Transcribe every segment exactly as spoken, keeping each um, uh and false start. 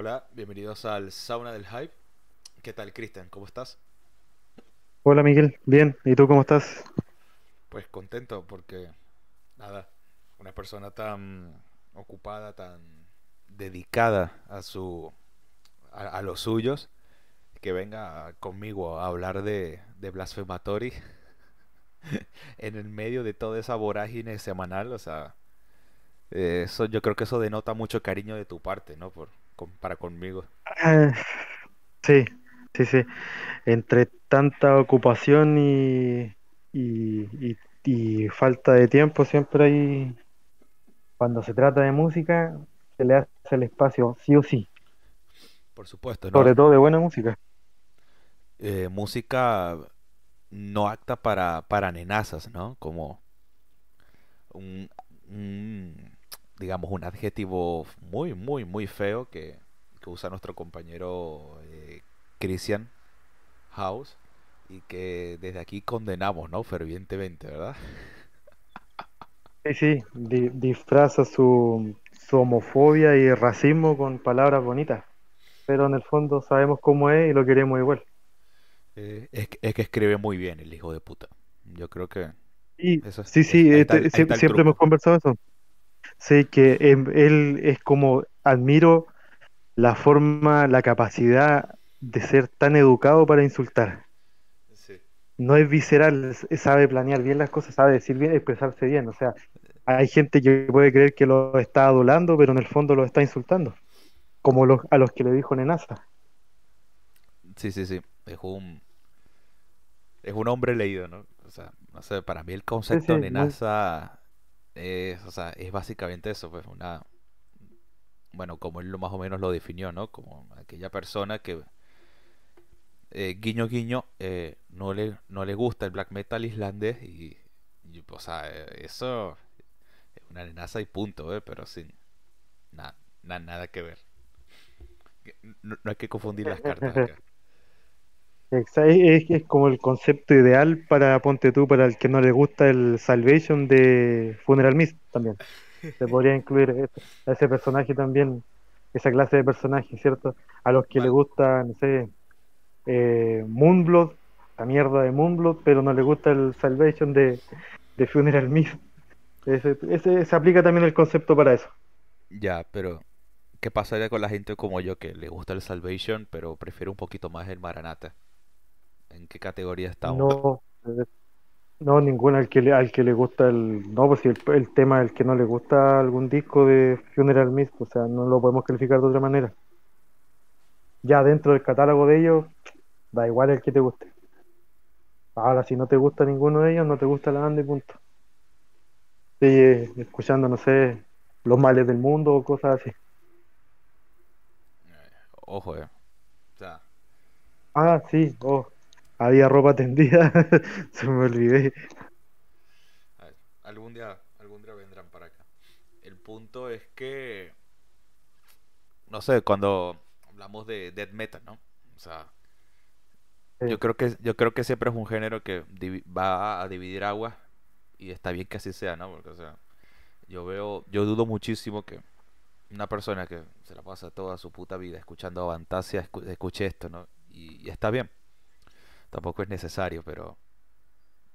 Hola, bienvenidos al Sauna del Hype. ¿Qué tal, Christian? ¿Cómo estás? Hola, Miguel, bien, ¿y tú cómo estás? Pues contento porque, nada, una persona tan ocupada, tan dedicada a su a, a los suyos, que venga conmigo a hablar de, de Blasphematory en el medio de toda esa vorágine semanal. O sea, eh, eso yo creo que eso denota mucho cariño de tu parte, ¿no? Por, con, para conmigo. Eh, sí, sí, sí. Entre tanta ocupación y, y, y, y falta de tiempo, siempre hay, cuando se trata de música, se le hace el espacio, sí o sí. Por supuesto, ¿no? Sobre todo de buena música. Eh, música no apta para, para nenazas, ¿no? Como un, un, digamos, un adjetivo muy, muy, muy feo que, que usa nuestro compañero eh, Christian House, y que desde aquí condenamos, ¿no? Fervientemente, ¿verdad? Sí, sí, di, disfraza su, su homofobia y racismo con palabras bonitas. Pero en el fondo sabemos cómo es y lo queremos igual. Eh, es, es que escribe muy bien el hijo de puta. Yo creo que... Y, eso es, sí, sí, es, tal, siempre, siempre hemos conversado eso. Sí, que él es como... Admiro la forma, la capacidad de ser tan educado para insultar. Sí. No es visceral, sabe planear bien las cosas, sabe decir bien, expresarse bien. O sea, hay gente que puede creer que lo está adulando, pero en el fondo lo está insultando. Como los, a los que le dijo Nenaza. Sí, sí, sí. Es un es un hombre leído, ¿no? O sea, no sé, para mí el concepto sí, sí, Nenaza no es, o sea, es básicamente eso, pues una, bueno, como él más o menos lo definió, ¿no? Como aquella persona que eh, guiño guiño eh, no le no le gusta el black metal islandés y, y o sea, eso es una Nenaza y punto, ¿eh? Pero sin nada na, nada que ver. No, no hay que confundir las cartas acá. Exacto. Es, es como el concepto ideal para, ponte tú, para el que no le gusta el Salvation de Funeral Mist también. Se podría incluir a ese personaje también, esa clase de personaje, ¿cierto? A los que vale. Le gusta, no sé, eh, Moonblood, la mierda de Moonblood, pero no le gusta el Salvation de, de Funeral Mist. Ese, ese, se aplica también el concepto para eso. Ya, pero... ¿Qué pasaría con la gente como yo que le gusta el Salvation pero prefiere un poquito más el Maranata? ¿En qué categoría estamos? No, no ninguna. Al que le, al que le gusta el... No, pues si el, el tema del que no le gusta algún disco de Funeral Mist, o sea, no lo podemos calificar de otra manera. Ya dentro del catálogo de ellos, da igual el que te guste. Ahora, si no te gusta ninguno de ellos, no te gusta la banda y punto. Sigue escuchando, no sé, Los Males del Mundo o cosas así. Ojo, eh. O sea. Ah, sí, oh. Había ropa tendida. Se me olvidé. A ver, algún día, algún día vendrán para acá. El punto es que, no sé, cuando hablamos de death metal, ¿no? O sea, sí. yo creo que yo creo que siempre es un género que va a dividir aguas, y está bien que así sea, ¿no? Porque, o sea, yo veo, yo dudo muchísimo que una persona que se la pasa toda su puta vida escuchando Avantasia escu escuche esto, ¿no? Y, y está bien. Tampoco es necesario, pero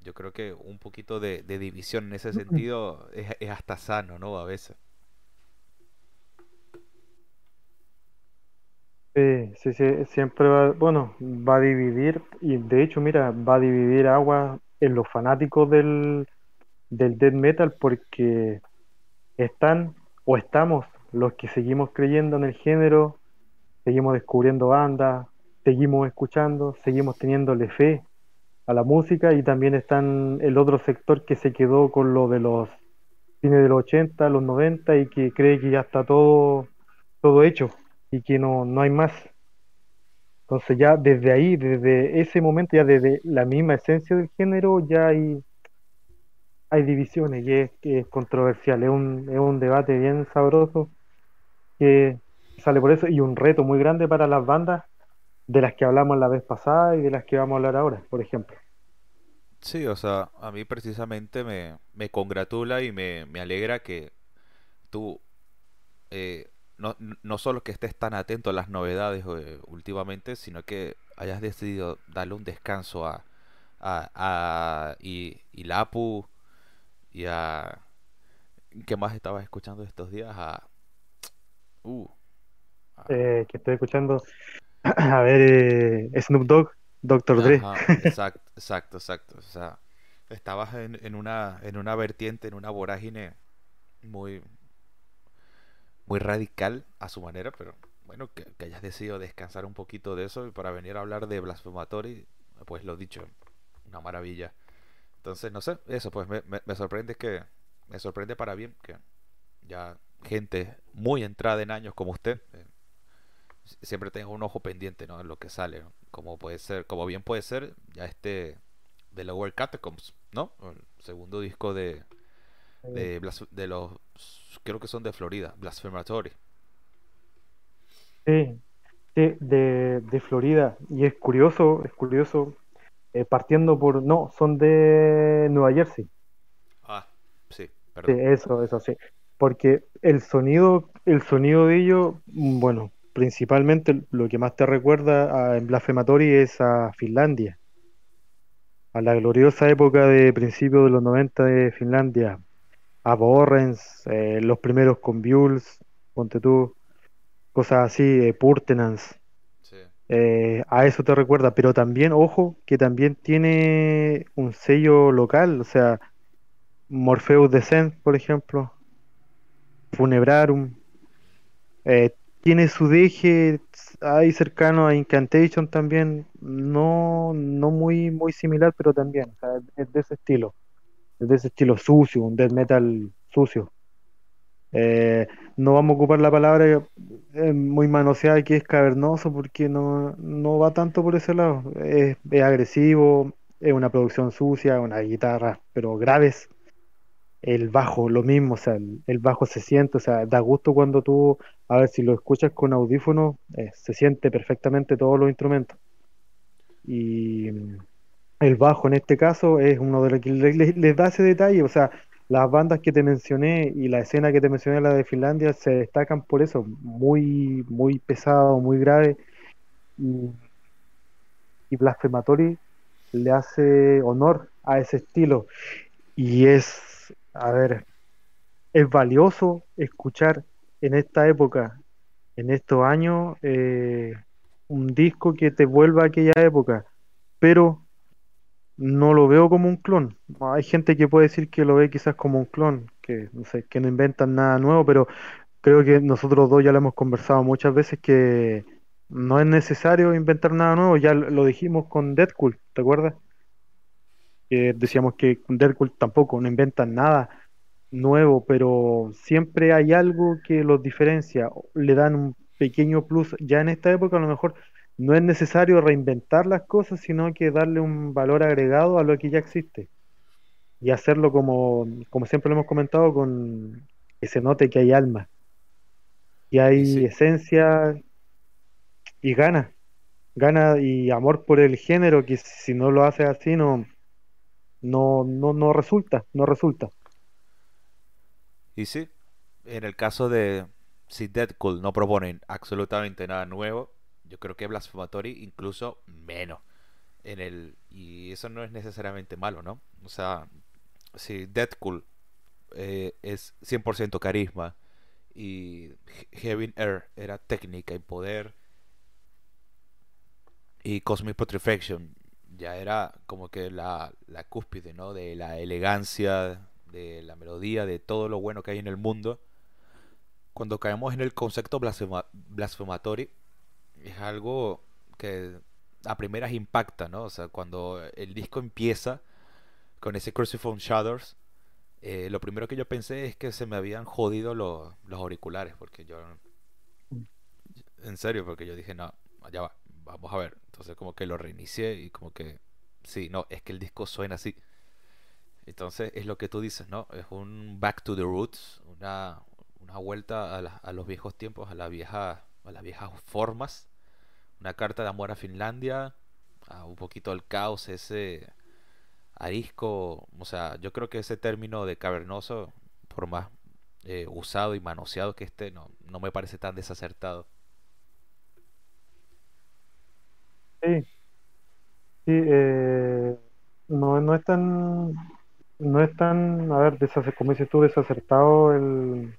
yo creo que un poquito de, de división en ese sentido es, es hasta sano, ¿no? A veces. Sí, sí, sí. Siempre va, bueno, va a dividir, y de hecho, mira, va a dividir agua en los fanáticos del, del death metal, porque están o estamos los que seguimos creyendo en el género, seguimos descubriendo bandas, seguimos escuchando, seguimos teniéndole fe a la música, y también están el otro sector que se quedó con lo de los fines de los ochenta, los noventa, y que cree que ya está todo, todo hecho y que no, no hay más. Entonces ya desde ahí, desde ese momento, ya desde la misma esencia del género, ya hay... hay divisiones, y es, es controversial, es un, es un debate bien sabroso que sale por eso, y un reto muy grande para las bandas de las que hablamos la vez pasada y de las que vamos a hablar ahora, por ejemplo. Sí, o sea, a mí precisamente me, me congratula y me, me alegra que tú eh, no, no solo que estés tan atento a las novedades eh, últimamente, sino que hayas decidido darle un descanso a, a, a y, y la A P U y a... ¿Qué más estabas escuchando estos días? A... Uh, a... Eh, que estoy escuchando... A ver, eh, Snoop Dogg, Doctor Dre. Exacto, exacto, exacto. O sea, estabas en, en una en una vertiente, en una vorágine muy muy radical a su manera, pero bueno, que, que hayas decidido descansar un poquito de eso y para venir a hablar de Blasphematory, pues lo dicho, una maravilla. Entonces, no sé, eso pues me, me, me sorprende que me sorprende para bien que ya gente muy entrada en años como usted eh, siempre tengo un ojo pendiente, ¿no?, en lo que sale, ¿no? Como puede ser, como bien puede ser ya este The Lower Catacombs, ¿no? El segundo disco de de, de de los, creo que son de Florida, Blasphematory. Sí, sí, de, de Florida. Y es curioso, es curioso eh, partiendo por, no, son de Nueva Jersey. Ah, sí, perdón. Sí, eso, eso sí. Porque el sonido, el sonido de ellos, bueno, principalmente lo que más te recuerda a, en Blasphematory es a Finlandia, a la gloriosa época de principios de los noventa de Finlandia, a Borrens, eh, los primeros con Bules, ponte tú, cosas así, eh, Purtenans, sí. eh, a eso te recuerda, pero también, ojo, que también tiene un sello local, o sea, Morpheus Descend, por ejemplo, Funebrarum, eh, tiene su deje ahí cercano a Incantation también, no, no muy, muy similar, pero también, o sea, es de ese estilo, es de ese estilo sucio, un death metal sucio. Eh, no vamos a ocupar la palabra eh, muy manoseada que es cavernoso, porque no, no va tanto por ese lado, es, es agresivo, es una producción sucia, una guitarra, pero graves, el bajo, lo mismo, o sea, el, el bajo se siente, o sea, da gusto cuando tú... A ver, si lo escuchas con audífonos, eh, se siente perfectamente todos los instrumentos. Y el bajo en este caso es uno de los que les, les da ese detalle. O sea, las bandas que te mencioné y la escena que te mencioné, la de Finlandia, se destacan por eso. Muy, muy pesado, muy grave. Y, y Blasphematory le hace honor a ese estilo. Y es, a ver, es valioso escuchar en esta época, en estos años, eh, un disco que te vuelva a aquella época, pero no lo veo como un clon. Hay gente que puede decir que lo ve quizás como un clon, que no sé, que no inventan nada nuevo, pero creo que nosotros dos ya lo hemos conversado muchas veces, que no es necesario inventar nada nuevo. Ya lo dijimos con Deadpool, ¿te acuerdas? Eh, decíamos que con Deadpool tampoco, no inventan nada nuevo, pero siempre hay algo que los diferencia, le dan un pequeño plus. Ya en esta época a lo mejor no es necesario reinventar las cosas, sino que darle un valor agregado a lo que ya existe y hacerlo como, como siempre lo hemos comentado, con que se note que hay alma, que hay sí. esencia y gana gana y amor por el género, que si no lo haces así no no no no resulta no resulta Y sí, en el caso de si Deadpool no proponen absolutamente nada nuevo, yo creo que Blasphematory incluso menos en el, y eso no es necesariamente malo, ¿no? O sea, si Deadpool eh, es cien por ciento carisma y Heaven Air era técnica y poder, y Cosmic Putrefaction ya era como que la, la cúspide, ¿no?, de la elegancia, de la melodía, de todo lo bueno que hay en el mundo. Cuando caemos en el concepto blasfema Blasphematory, es algo que a primeras impacta, ¿no? O sea, cuando el disco empieza con ese Cruciform Shadows, eh, lo primero que yo pensé es que se me habían jodido los, los auriculares, porque yo, en serio, porque yo dije, no, allá va, vamos a ver. Entonces como que lo reinicié y como que sí, no, es que el disco suena así. Entonces es lo que tú dices, ¿no? Es un back to the roots, una, una vuelta a, la, a los viejos tiempos, a, la vieja, a las viejas formas, una carta de amor a Finlandia, a un poquito al caos, ese arisco. O sea, yo creo que ese término de cavernoso, por más eh, usado y manoseado que este, no, no me parece tan desacertado. Sí, sí, eh, no, no es tan, no es tan, a ver, desacer, como dices tú, desacertado el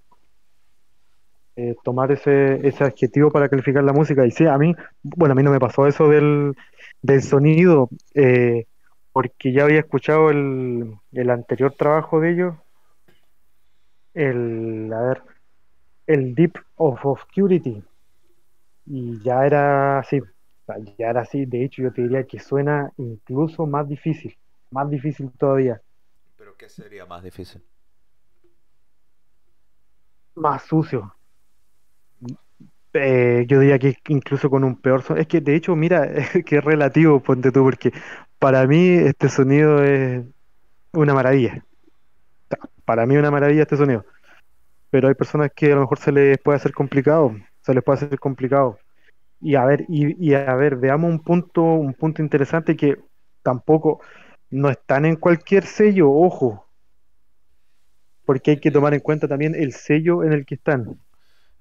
eh, tomar ese, ese adjetivo para calificar la música. Y sí, a mí, bueno, a mí no me pasó eso del, del sonido, eh, porque ya había escuchado el, el anterior trabajo de ellos, el, a ver, el Deep of Obscurity, y ya era así. Ya era así, de hecho yo te diría que suena incluso más difícil, más difícil todavía. ¿Pero qué sería más difícil? Más sucio. Eh, yo diría que incluso con un peor sonido. Es que de hecho, mira, que es relativo, ponte tú, porque para mí este sonido es una maravilla. Para mí una maravilla este sonido. Pero hay personas que a lo mejor se les puede hacer complicado, se les puede hacer complicado. Y a ver, y, y a ver, veamos un punto, un punto interesante que tampoco no están en cualquier sello, ojo, porque hay que tomar en cuenta también el sello en el que están.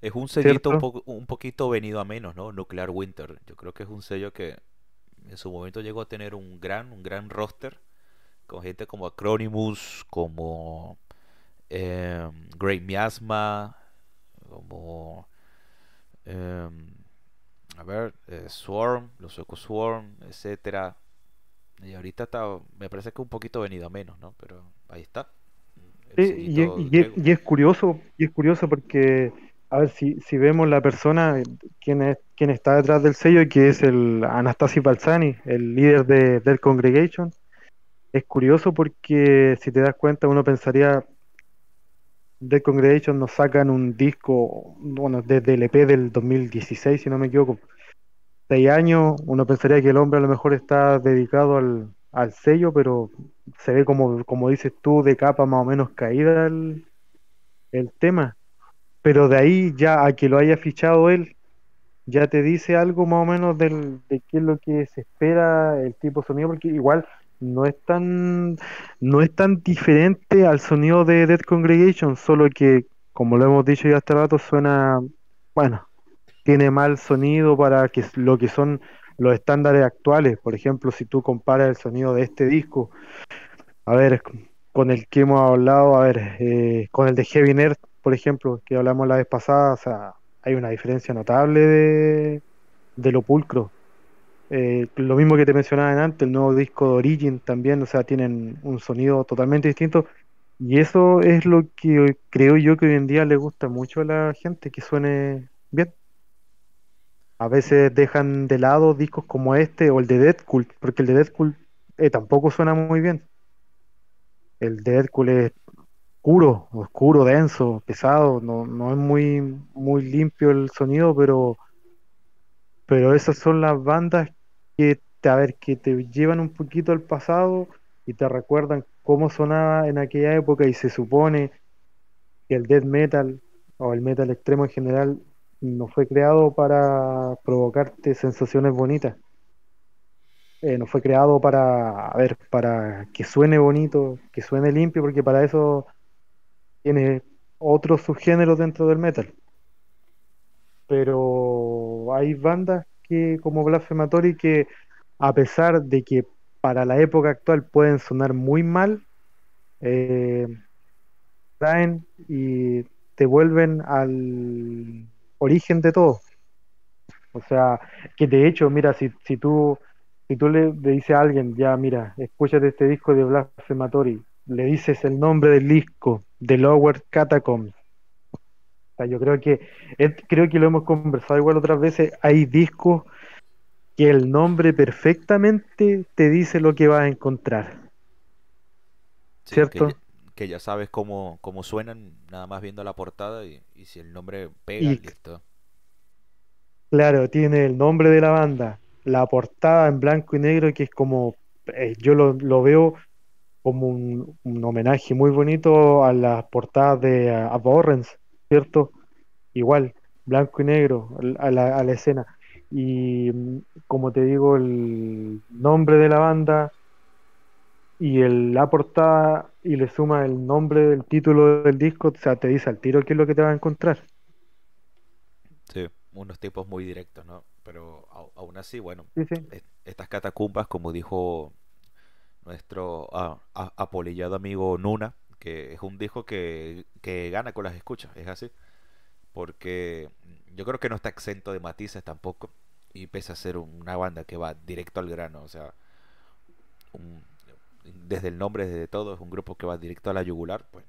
Es un sellito un, po un poquito venido a menos, ¿no? Nuclear Winter. Yo creo que es un sello que en su momento llegó a tener un gran, un gran roster con gente como Acronimus, como eh, Grey Miasma, como eh, a ver, eh, Swarm, los Eco Swarm, etcétera. Y ahorita está, me parece que un poquito venido a menos, ¿no? Pero ahí está. Sí, y, es, y, es, y es curioso, y es curioso porque, a ver, si, si vemos la persona, quién es, quién está detrás del sello, que es el Anastasi Balzani, el líder de Dead Congregation. Es curioso porque, si te das cuenta, uno pensaría, Dead Congregation nos sacan un disco, bueno, desde el E P del dos mil dieciséis, si no me equivoco, seis años, uno pensaría que el hombre a lo mejor está dedicado al, al sello, pero se ve como, como dices tú, de capa más o menos caída el, el tema, pero de ahí ya a que lo haya fichado él, ya te dice algo más o menos del, de qué es lo que se espera, el tipo de sonido, porque igual no es tan no es tan diferente al sonido de Dead Congregation, solo que, como lo hemos dicho ya hace rato, suena, bueno, tiene mal sonido para que lo que son los estándares actuales. Por ejemplo, si tú comparas el sonido de este disco, a ver, con el que hemos hablado, a ver, eh, con el de Heavy Nerd, por ejemplo, que hablamos la vez pasada, o sea, hay una diferencia notable de, de lo pulcro. Eh, lo mismo que te mencionaban antes, el nuevo disco de Origin también, o sea, tienen un sonido totalmente distinto, y eso es lo que creo yo que hoy en día le gusta mucho a la gente, que suene bien. A veces dejan de lado discos como este o el de Deadpool, porque el de Deadpool eh, tampoco suena muy bien. El de Deadpool es oscuro, oscuro, denso, pesado, no, no es muy, muy limpio el sonido, pero pero esas son las bandas que, a ver, que te llevan un poquito al pasado y te recuerdan cómo sonaba en aquella época, y se supone que el death metal o el metal extremo en general no fue creado para provocarte sensaciones bonitas, eh, no fue creado para, a ver, para que suene bonito, que suene limpio, porque para eso tiene otros subgéneros dentro del metal. Pero hay bandas que, como Blasphematory, que a pesar de que para la época actual pueden sonar muy mal, eh, traen y te vuelven al origen de todo. O sea, que de hecho, mira, si, si tú, si tú le, le dices a alguien, ya mira, escúchate este disco de Blasphematory, le dices el nombre del disco, The Lower Catacombs, yo creo que creo que lo hemos conversado igual otras veces, hay discos que el nombre perfectamente te dice lo que vas a encontrar, sí, ¿cierto? Que ya, que ya sabes cómo, cómo suenan nada más viendo la portada, y, y si el nombre pega, y, listo. Claro, tiene el nombre de la banda, la portada en blanco y negro, que es como, eh, yo lo, lo veo como un, un homenaje muy bonito a las portadas de Abhorrence, ¿cierto? Igual, blanco y negro a la, a la escena, y como te digo, el nombre de la banda y el, la portada y le suma el nombre del título del disco, o sea, te dice al tiro qué es lo que te vas a encontrar. Sí, unos tipos muy directos, ¿no? Pero aún así, bueno, sí, sí. Estas catacumbas, como dijo nuestro ah, a, apolillado amigo Nuna, que es un disco que, que gana con las escuchas, es así, porque yo creo que no está exento de matices tampoco, y pese a ser una banda que va directo al grano, o sea, un, desde el nombre, desde todo, es un grupo que va directo a la yugular, pues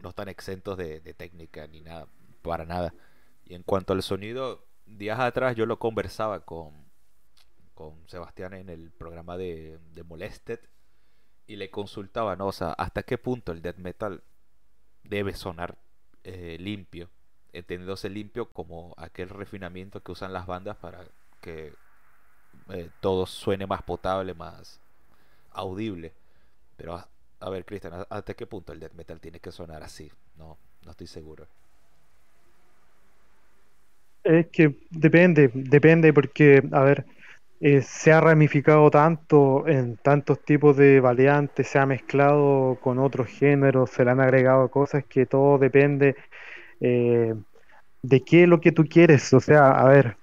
no están exentos de, de técnica ni nada, para nada. Y en cuanto al sonido, días atrás yo lo conversaba con, con Sebastián en el programa de, de Molested, y le consultaba, ¿no? O sea, ¿hasta qué punto el death metal debe sonar eh, limpio? Entendiéndose limpio como aquel refinamiento que usan las bandas para que eh, todo suene más potable, más audible. Pero a, a ver, Cristian, ¿hasta qué punto el death metal tiene que sonar así? No, no estoy seguro. Es que depende, depende porque, a ver, eh, se ha ramificado tanto en tantos tipos de variantes, se ha mezclado con otros géneros, se le han agregado cosas, que todo depende eh, de qué es lo que tú quieres. O sea, a ver,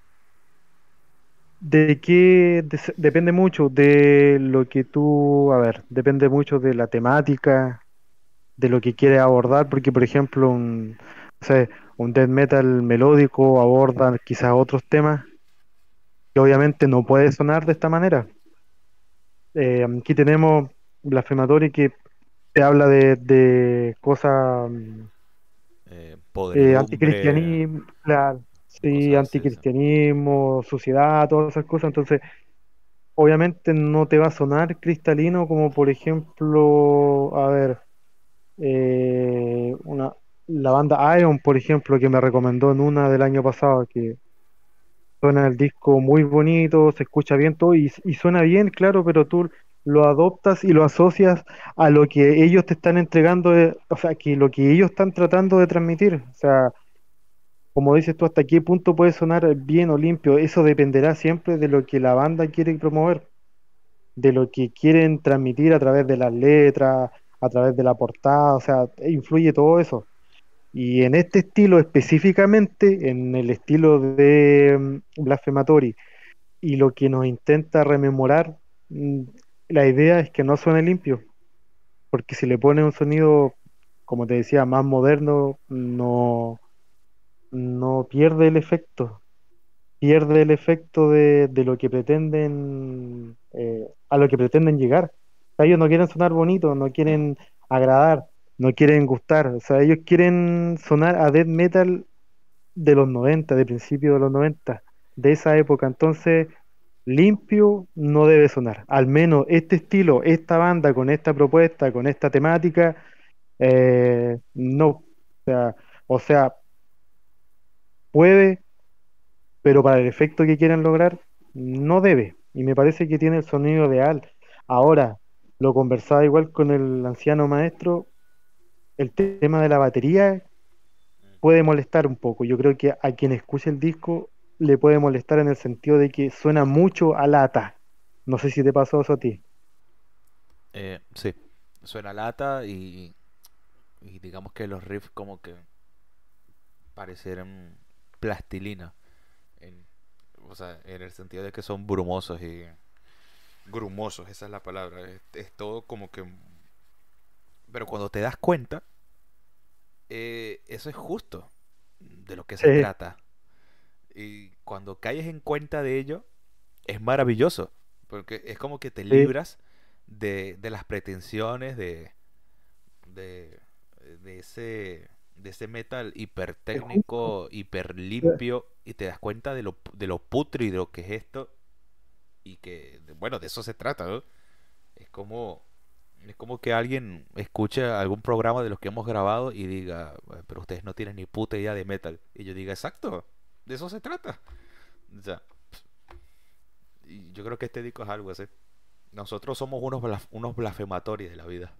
de qué de, depende mucho de lo que tú, a ver, depende mucho de la temática, de lo que quieres abordar, porque, por ejemplo, un... O sea, un death metal melódico aborda quizás otros temas que obviamente no puede sonar de esta manera. Eh, aquí tenemos Blasphematory, que te habla de, de cosas eh, eh, anticristianismo, la, sí, cosas anticristianismo, así, suciedad, todas esas cosas. Entonces, obviamente no te va a sonar cristalino como, por ejemplo, a ver, eh, una... la banda Ion, por ejemplo, que me recomendó en una del año pasado, que suena el disco muy bonito, se escucha bien todo y, y suena bien, claro, pero tú lo adoptas y lo asocias a lo que ellos te están entregando, de, o sea, que lo que ellos están tratando de transmitir. O sea, como dices tú, hasta qué punto puede sonar bien o limpio, eso dependerá siempre de lo que la banda quiere promover, de lo que quieren transmitir a través de las letras, a través de la portada, o sea, influye todo eso. Y en este estilo específicamente, en el estilo de Blasphematory, y lo que nos intenta rememorar, la idea es que no suene limpio, porque si le pone un sonido, como te decía, más moderno, no, no pierde el efecto, pierde el efecto de, de lo que pretenden, eh, a lo que pretenden llegar. O sea, ellos no quieren sonar bonito, no quieren agradar, no quieren gustar, o sea, ellos quieren sonar a death metal de los noventa, de principio de los noventa, de esa época. Entonces, limpio no debe sonar, al menos este estilo, esta banda, con esta propuesta, con esta temática, eh, no, o sea, o sea, puede, pero para el efecto que quieran lograr, no debe, y me parece que tiene el sonido ideal. Ahora, lo conversaba igual con el anciano maestro, el tema de la batería puede molestar un poco. Yo creo que a quien escuche el disco le puede molestar, en el sentido de que suena mucho a lata. No sé si te pasó eso a ti. Eh, sí, suena a lata y, y digamos que los riffs como que parecieran plastilina, en, o sea, en el sentido de que son brumosos y grumosos, esa es la palabra. Es, es todo como que... Pero cuando te das cuenta, eh, eso es justo de lo que se eh. trata. Y cuando caes en cuenta de ello, es maravilloso. Porque es como que te libras de, de las pretensiones de, de, de, ese, de ese metal hipertécnico, hiper limpio, y te das cuenta de lo, de lo pútrido que es esto. Y que, bueno, de eso se trata, ¿no? Es como... Es como que alguien escuche algún programa de los que hemos grabado y diga, pero ustedes no tienen ni puta idea de metal. Y yo diga, exacto, de eso se trata. O sea, y yo creo que este disco es algo así. Nosotros somos unos, blas, unos blasfematorios de la vida.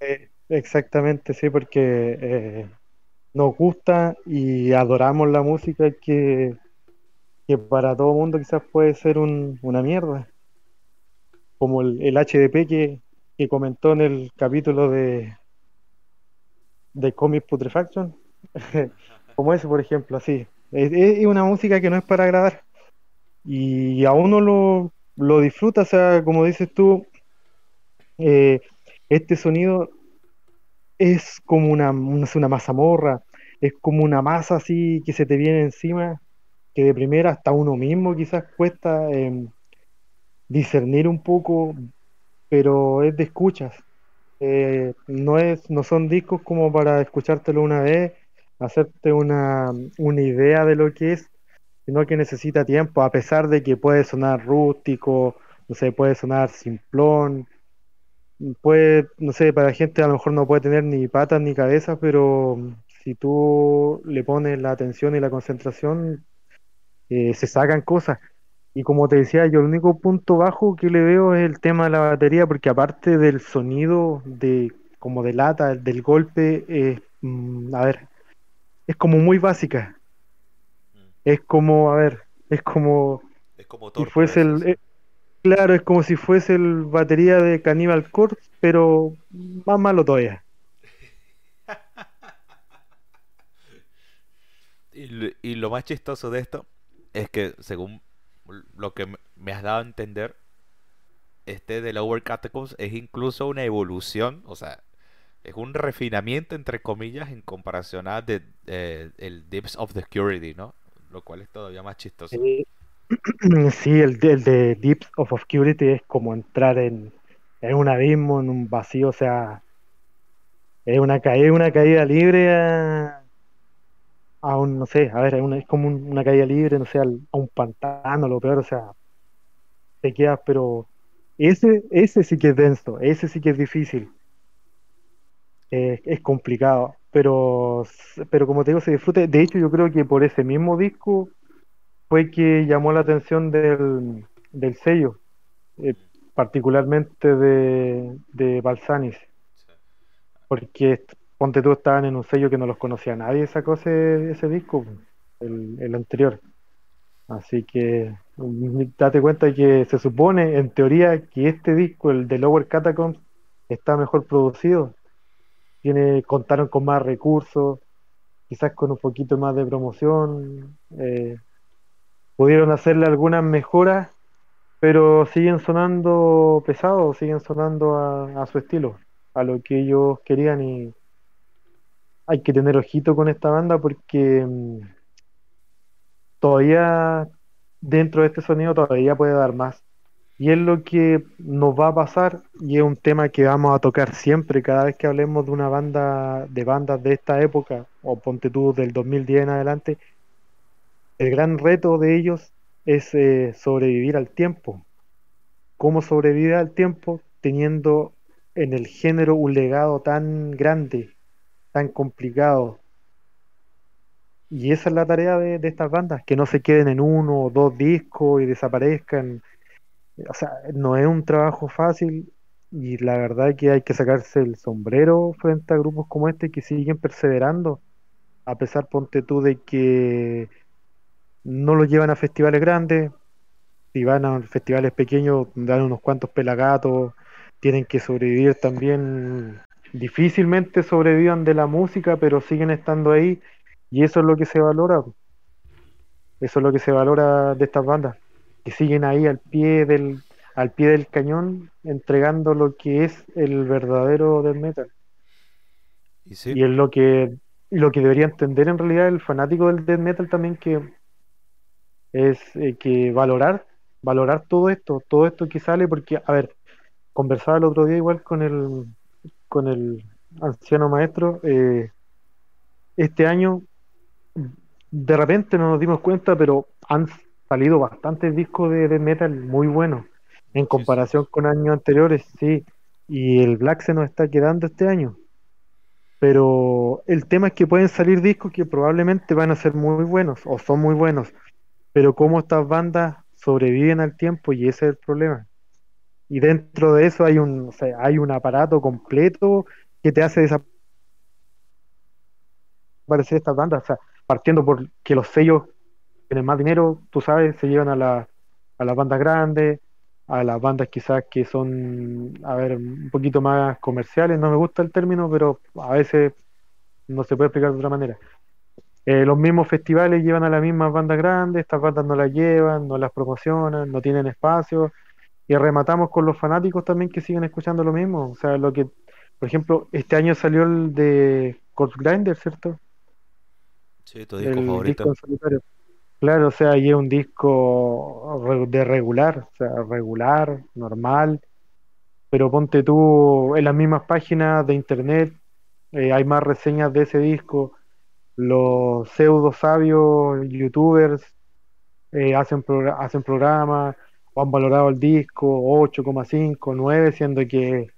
Eh, exactamente, sí, porque eh, nos gusta y adoramos la música que, que para todo mundo quizás puede ser un, una mierda. Como el, el H D P que, que comentó en el capítulo de de Cosmic Putrefaction, como ese, por ejemplo, así. Es, es una música que no es para agradar, y a uno lo, lo disfruta, o sea, como dices tú, eh, este sonido es como una, es una mazamorra, es como una masa así que se te viene encima, que de primera hasta uno mismo quizás cuesta eh, discernir un poco, pero es de escuchas. Eh, no es, no son discos como para escuchártelo una vez, hacerte una, una idea de lo que es, sino que necesita tiempo, a pesar de que puede sonar rústico, no sé, puede sonar simplón, puede, no sé, para gente a lo mejor no puede tener ni patas ni cabezas, pero si tú le pones la atención y la concentración, eh, se sacan cosas. Y como te decía, yo el único punto bajo que le veo es el tema de la batería, porque aparte del sonido de como de lata, del golpe, eh, a ver, es como muy básica. Mm. Es como, a ver, es como, es como torpe, si fuese el, eh, claro, es como si fuese el batería de Cannibal Corpse, pero más malo todavía. y, y lo más chistoso de esto es que, según lo que me has dado a entender, este The Lower Catacombs es incluso una evolución, o sea, es un refinamiento entre comillas en comparación a de, eh, el Depths of Obscurity, ¿no? Lo cual es todavía más chistoso. Sí, el de, el de Depths of Obscurity es como entrar en, en un abismo, en un vacío, o sea, es una caída, una caída libre a... a un, no sé, a ver, es, una, es como un, una caída libre, no sé, al, a un pantano, lo peor, o sea, te quedas, pero ese ese sí que es denso, ese sí que es difícil, eh, es complicado, pero pero como te digo, se disfruta. De hecho, yo creo que por ese mismo disco fue que llamó la atención del, del sello, eh, particularmente de, de Balzani, porque ponte tú, estaban en un sello que no los conocía nadie, sacó ese, ese disco, el, el anterior. Así que date cuenta que se supone, en teoría, que este disco, el de Lower Catacombs, está mejor producido. Tiene, contaron con más recursos, quizás con un poquito más de promoción. Eh, pudieron hacerle algunas mejoras, pero siguen sonando pesados, siguen sonando a, a su estilo, a lo que ellos querían. Y hay que tener ojito con esta banda, porque mmm, todavía dentro de este sonido todavía puede dar más, y es lo que nos va a pasar, y es un tema que vamos a tocar siempre cada vez que hablemos de una banda, de bandas de esta época, o ponte tú del dos mil diez en adelante. El gran reto de ellos es eh, sobrevivir al tiempo. ¿Cómo sobrevivir al tiempo teniendo en el género un legado tan grande, tan complicado? Y esa es la tarea de, de estas bandas, que no se queden en uno o dos discos y desaparezcan. O sea, no es un trabajo fácil, y la verdad es que hay que sacarse el sombrero frente a grupos como este que siguen perseverando, a pesar, ponte tú, de que no lo llevan a festivales grandes. Si van a festivales pequeños, dan unos cuantos pelagatos, tienen que sobrevivir también. Difícilmente sobrevivan de la música, pero siguen estando ahí, y eso es lo que se valora. Eso es lo que se valora de estas bandas, que siguen ahí al pie del, al pie del cañón, entregando lo que es el verdadero death metal. Y, sí, y es lo que, lo que debería entender en realidad el fanático del death metal también, que es eh, que valorar, valorar todo esto, todo esto que sale, porque, a ver, conversaba el otro día igual con el con el anciano maestro, eh, este año de repente no nos dimos cuenta, pero han salido bastantes discos de, de metal muy buenos en comparación, sí, sí, con años anteriores, sí, y el black se nos está quedando este año, pero el tema es que pueden salir discos que probablemente van a ser muy buenos, o son muy buenos, pero cómo estas bandas sobreviven al tiempo, y ese es el problema. Y dentro de eso hay un, o sea, hay un aparato completo que te hace desaparecer estas bandas, o sea, partiendo por que los sellos tienen más dinero, tú sabes, se llevan a, la, a las bandas grandes, a las bandas quizás que son, a ver, un poquito más comerciales, no me gusta el término, pero a veces no se puede explicar de otra manera. Eh, los mismos festivales llevan a las mismas bandas grandes, estas bandas no las llevan, no las promocionan, no tienen espacio, y rematamos con los fanáticos también que siguen escuchando lo mismo. O sea, lo que, por ejemplo, este año salió el de Corpsegrinder, ¿cierto? Sí, tu disco el favorito. Disco solitario. Claro, o sea, y es un disco de regular, o sea, regular, normal, pero ponte tú en las mismas páginas de internet, eh, hay más reseñas de ese disco, los pseudo sabios youtubers eh, hacen, progr hacen programas, o han valorado el disco ocho coma cinco, nueve, siendo que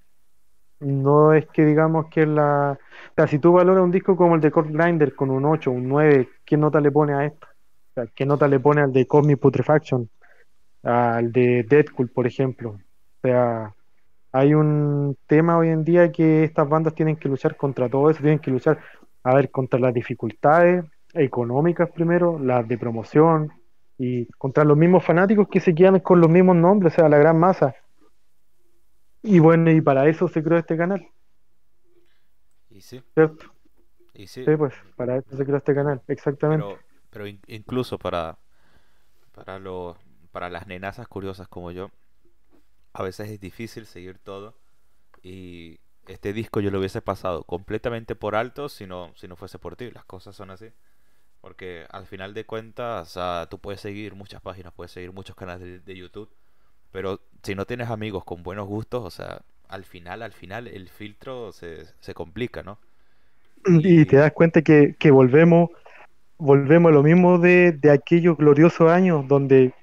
no es que digamos que la... O sea, si tú valoras un disco como el de Corpsegrinder con un ocho, un nueve, ¿qué nota le pone a esto? O sea, ¿qué nota le pone al de Cosmic Putrefaction? Al de Deadpool, por ejemplo. O sea, hay un tema hoy en día que estas bandas tienen que luchar contra todo eso, tienen que luchar, a ver, contra las dificultades económicas primero, las de promoción, y contra los mismos fanáticos que se quedan con los mismos nombres, o sea, la gran masa. Y bueno, y para eso se creó este canal. Y sí. ¿Cierto? Y sí. Sí, pues, para eso se creó este canal, exactamente. Pero... Pero incluso para para los para las nenazas curiosas como yo, a veces es difícil seguir todo, y este disco yo lo hubiese pasado completamente por alto si no, si no fuese por ti. Las cosas son así, porque al final de cuentas, o sea, tú puedes seguir muchas páginas, puedes seguir muchos canales de, de YouTube, pero si no tienes amigos con buenos gustos, o sea, al final, al final el filtro se, se complica, ¿no? Y, y te das cuenta que, que volvemos... Volvemos a lo mismo de, de aquellos gloriosos años donde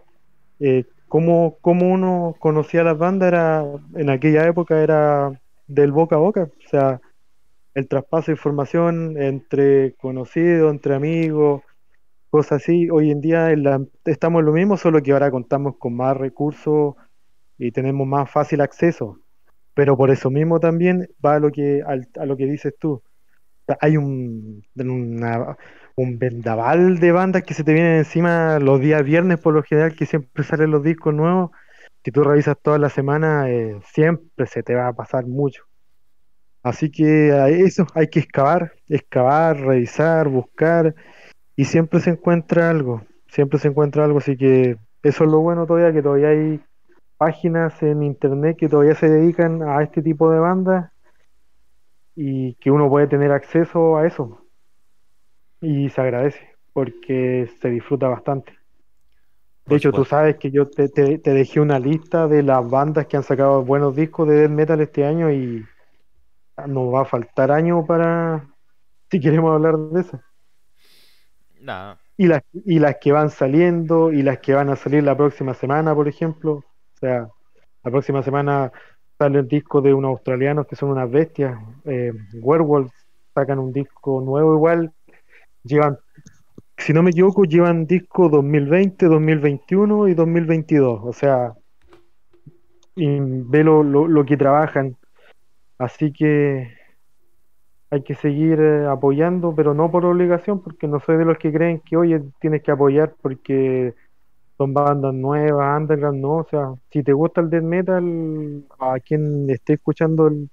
eh, como, como uno conocía a las bandas era, en aquella época era del boca a boca, o sea, el traspaso de información entre conocidos, entre amigos, cosas así. Hoy en día en la, estamos en lo mismo, solo que ahora contamos con más recursos y tenemos más fácil acceso, pero por eso mismo también va a lo que, a, a lo que dices tú. Hay un, una, un vendaval de bandas que se te vienen encima los días viernes, por lo general, que siempre salen los discos nuevos. Si tú revisas toda la semana, eh, siempre se te va a pasar mucho. Así que a eso hay que excavar, excavar, revisar, buscar, y siempre se encuentra algo, siempre se encuentra algo. Así que eso es lo bueno todavía, que todavía hay páginas en internet que todavía se dedican a este tipo de bandas, y que uno puede tener acceso a eso, y se agradece porque se disfruta bastante. De hecho, tú sabes que yo te, te, te dejé una lista de las bandas que han sacado buenos discos de death metal este año, y nos va a faltar año para si queremos hablar de eso. Nah. y, las, y las que van saliendo y las que van a salir la próxima semana, por ejemplo. O sea, la próxima semana sale el disco de unos australianos que son unas bestias, eh, Werewolves, sacan un disco nuevo igual, llevan, si no me equivoco, llevan disco dos mil veinte, dos mil veintiuno y dos mil veintidós, o sea, y ve lo, lo, lo que trabajan. Así que hay que seguir apoyando, pero no por obligación, porque no soy de los que creen que, oye, tienes que apoyar porque son bandas nuevas, underground, no. O sea, si te gusta el death metal, a quien esté escuchando el,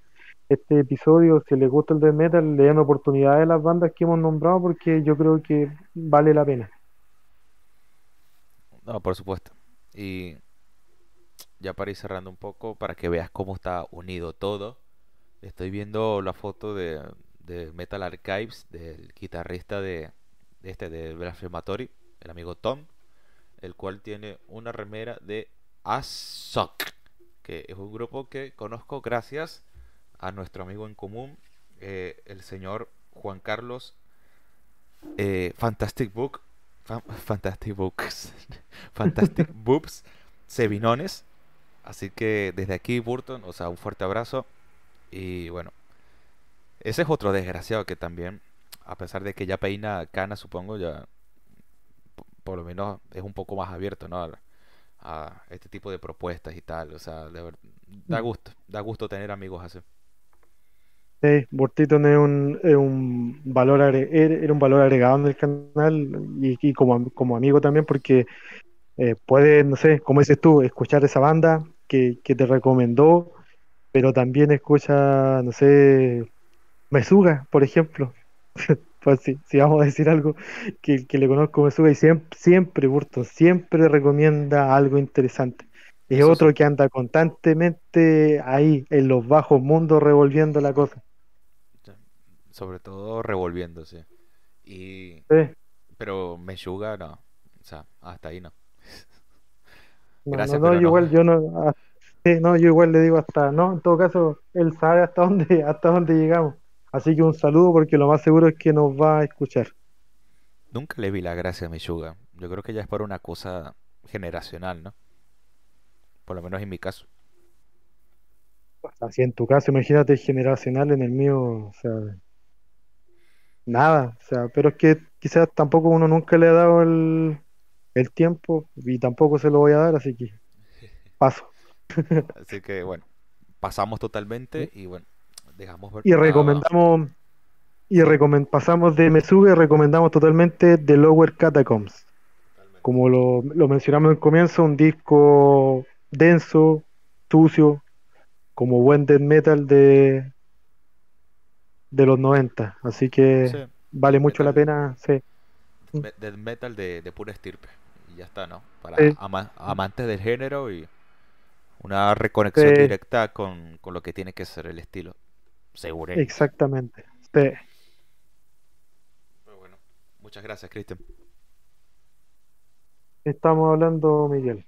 este episodio, si les gusta el death metal, le den oportunidades a las bandas que hemos nombrado, porque yo creo que vale la pena. No, por supuesto. Y ya para ir cerrando un poco, para que veas cómo está unido todo, estoy viendo la foto de, de Metal Archives, del guitarrista de, de este, de Blasphematory, el amigo Tom, el cual tiene una remera de Azok, que es un grupo que conozco gracias a nuestro amigo en común, eh, el señor Juan Carlos, eh, Fantastic Book fan, Fantastic Books Fantastic Boobs Sevinones. Así que desde aquí, Burton, o sea, un fuerte abrazo. Y bueno, ese es otro desgraciado que también, a pesar de que ya peina cana, supongo, ya por lo menos es un poco más abierto, ¿no?, a, a este tipo de propuestas y tal. O sea, de, da gusto, da gusto tener amigos así. Sí, Bortito es un, es un valor agre, era un valor agregado en el canal, y, y como, como amigo también, porque eh, puedes, no sé, como dices tú, escuchar esa banda, que, que te recomendó, pero también escucha, no sé, Meshuggah, por ejemplo. Pues sí, si vamos a decir algo que, que le conozco, Meshuggah, y siempre, siempre, Burton, siempre recomienda algo interesante. Es eso otro sí. que anda constantemente ahí, en los bajos mundos, revolviendo la cosa. Sobre todo revolviéndose. Y... sí. Pero Meshuggah, no. O sea, hasta ahí no. Gracias, no, no, no, igual no. yo no... Sí, no, yo igual le digo hasta... No, en todo caso, él sabe hasta dónde, hasta dónde llegamos. Así que un saludo, porque lo más seguro es que nos va a escuchar. Nunca le vi la gracia a Meshuggah. Yo creo que ya es por una cosa generacional, ¿no? Por lo menos en mi caso. Así en tu caso, imagínate, generacional. En el mío, o sea, nada, o sea, pero es que quizás tampoco uno nunca le ha dado el, el tiempo, y tampoco se lo voy a dar, así que paso. Así que bueno, pasamos totalmente y bueno, dejamos ver. Y recomendamos, y recomend pasamos de Meshuggah y recomendamos totalmente The Lower Catacombs. Totalmente. Como lo, lo mencionamos en el comienzo, un disco denso, sucio, como buen death metal de de los noventa, así que sí, vale mucho metal, la pena. Sí, death metal de, de pura estirpe y ya está, ¿no? Para sí. ama amantes del género y una reconexión sí. directa con, con lo que tiene que ser el estilo, seguro. Exactamente. Sí. Pero bueno, muchas gracias, Cristian. Estamos hablando, Miguel.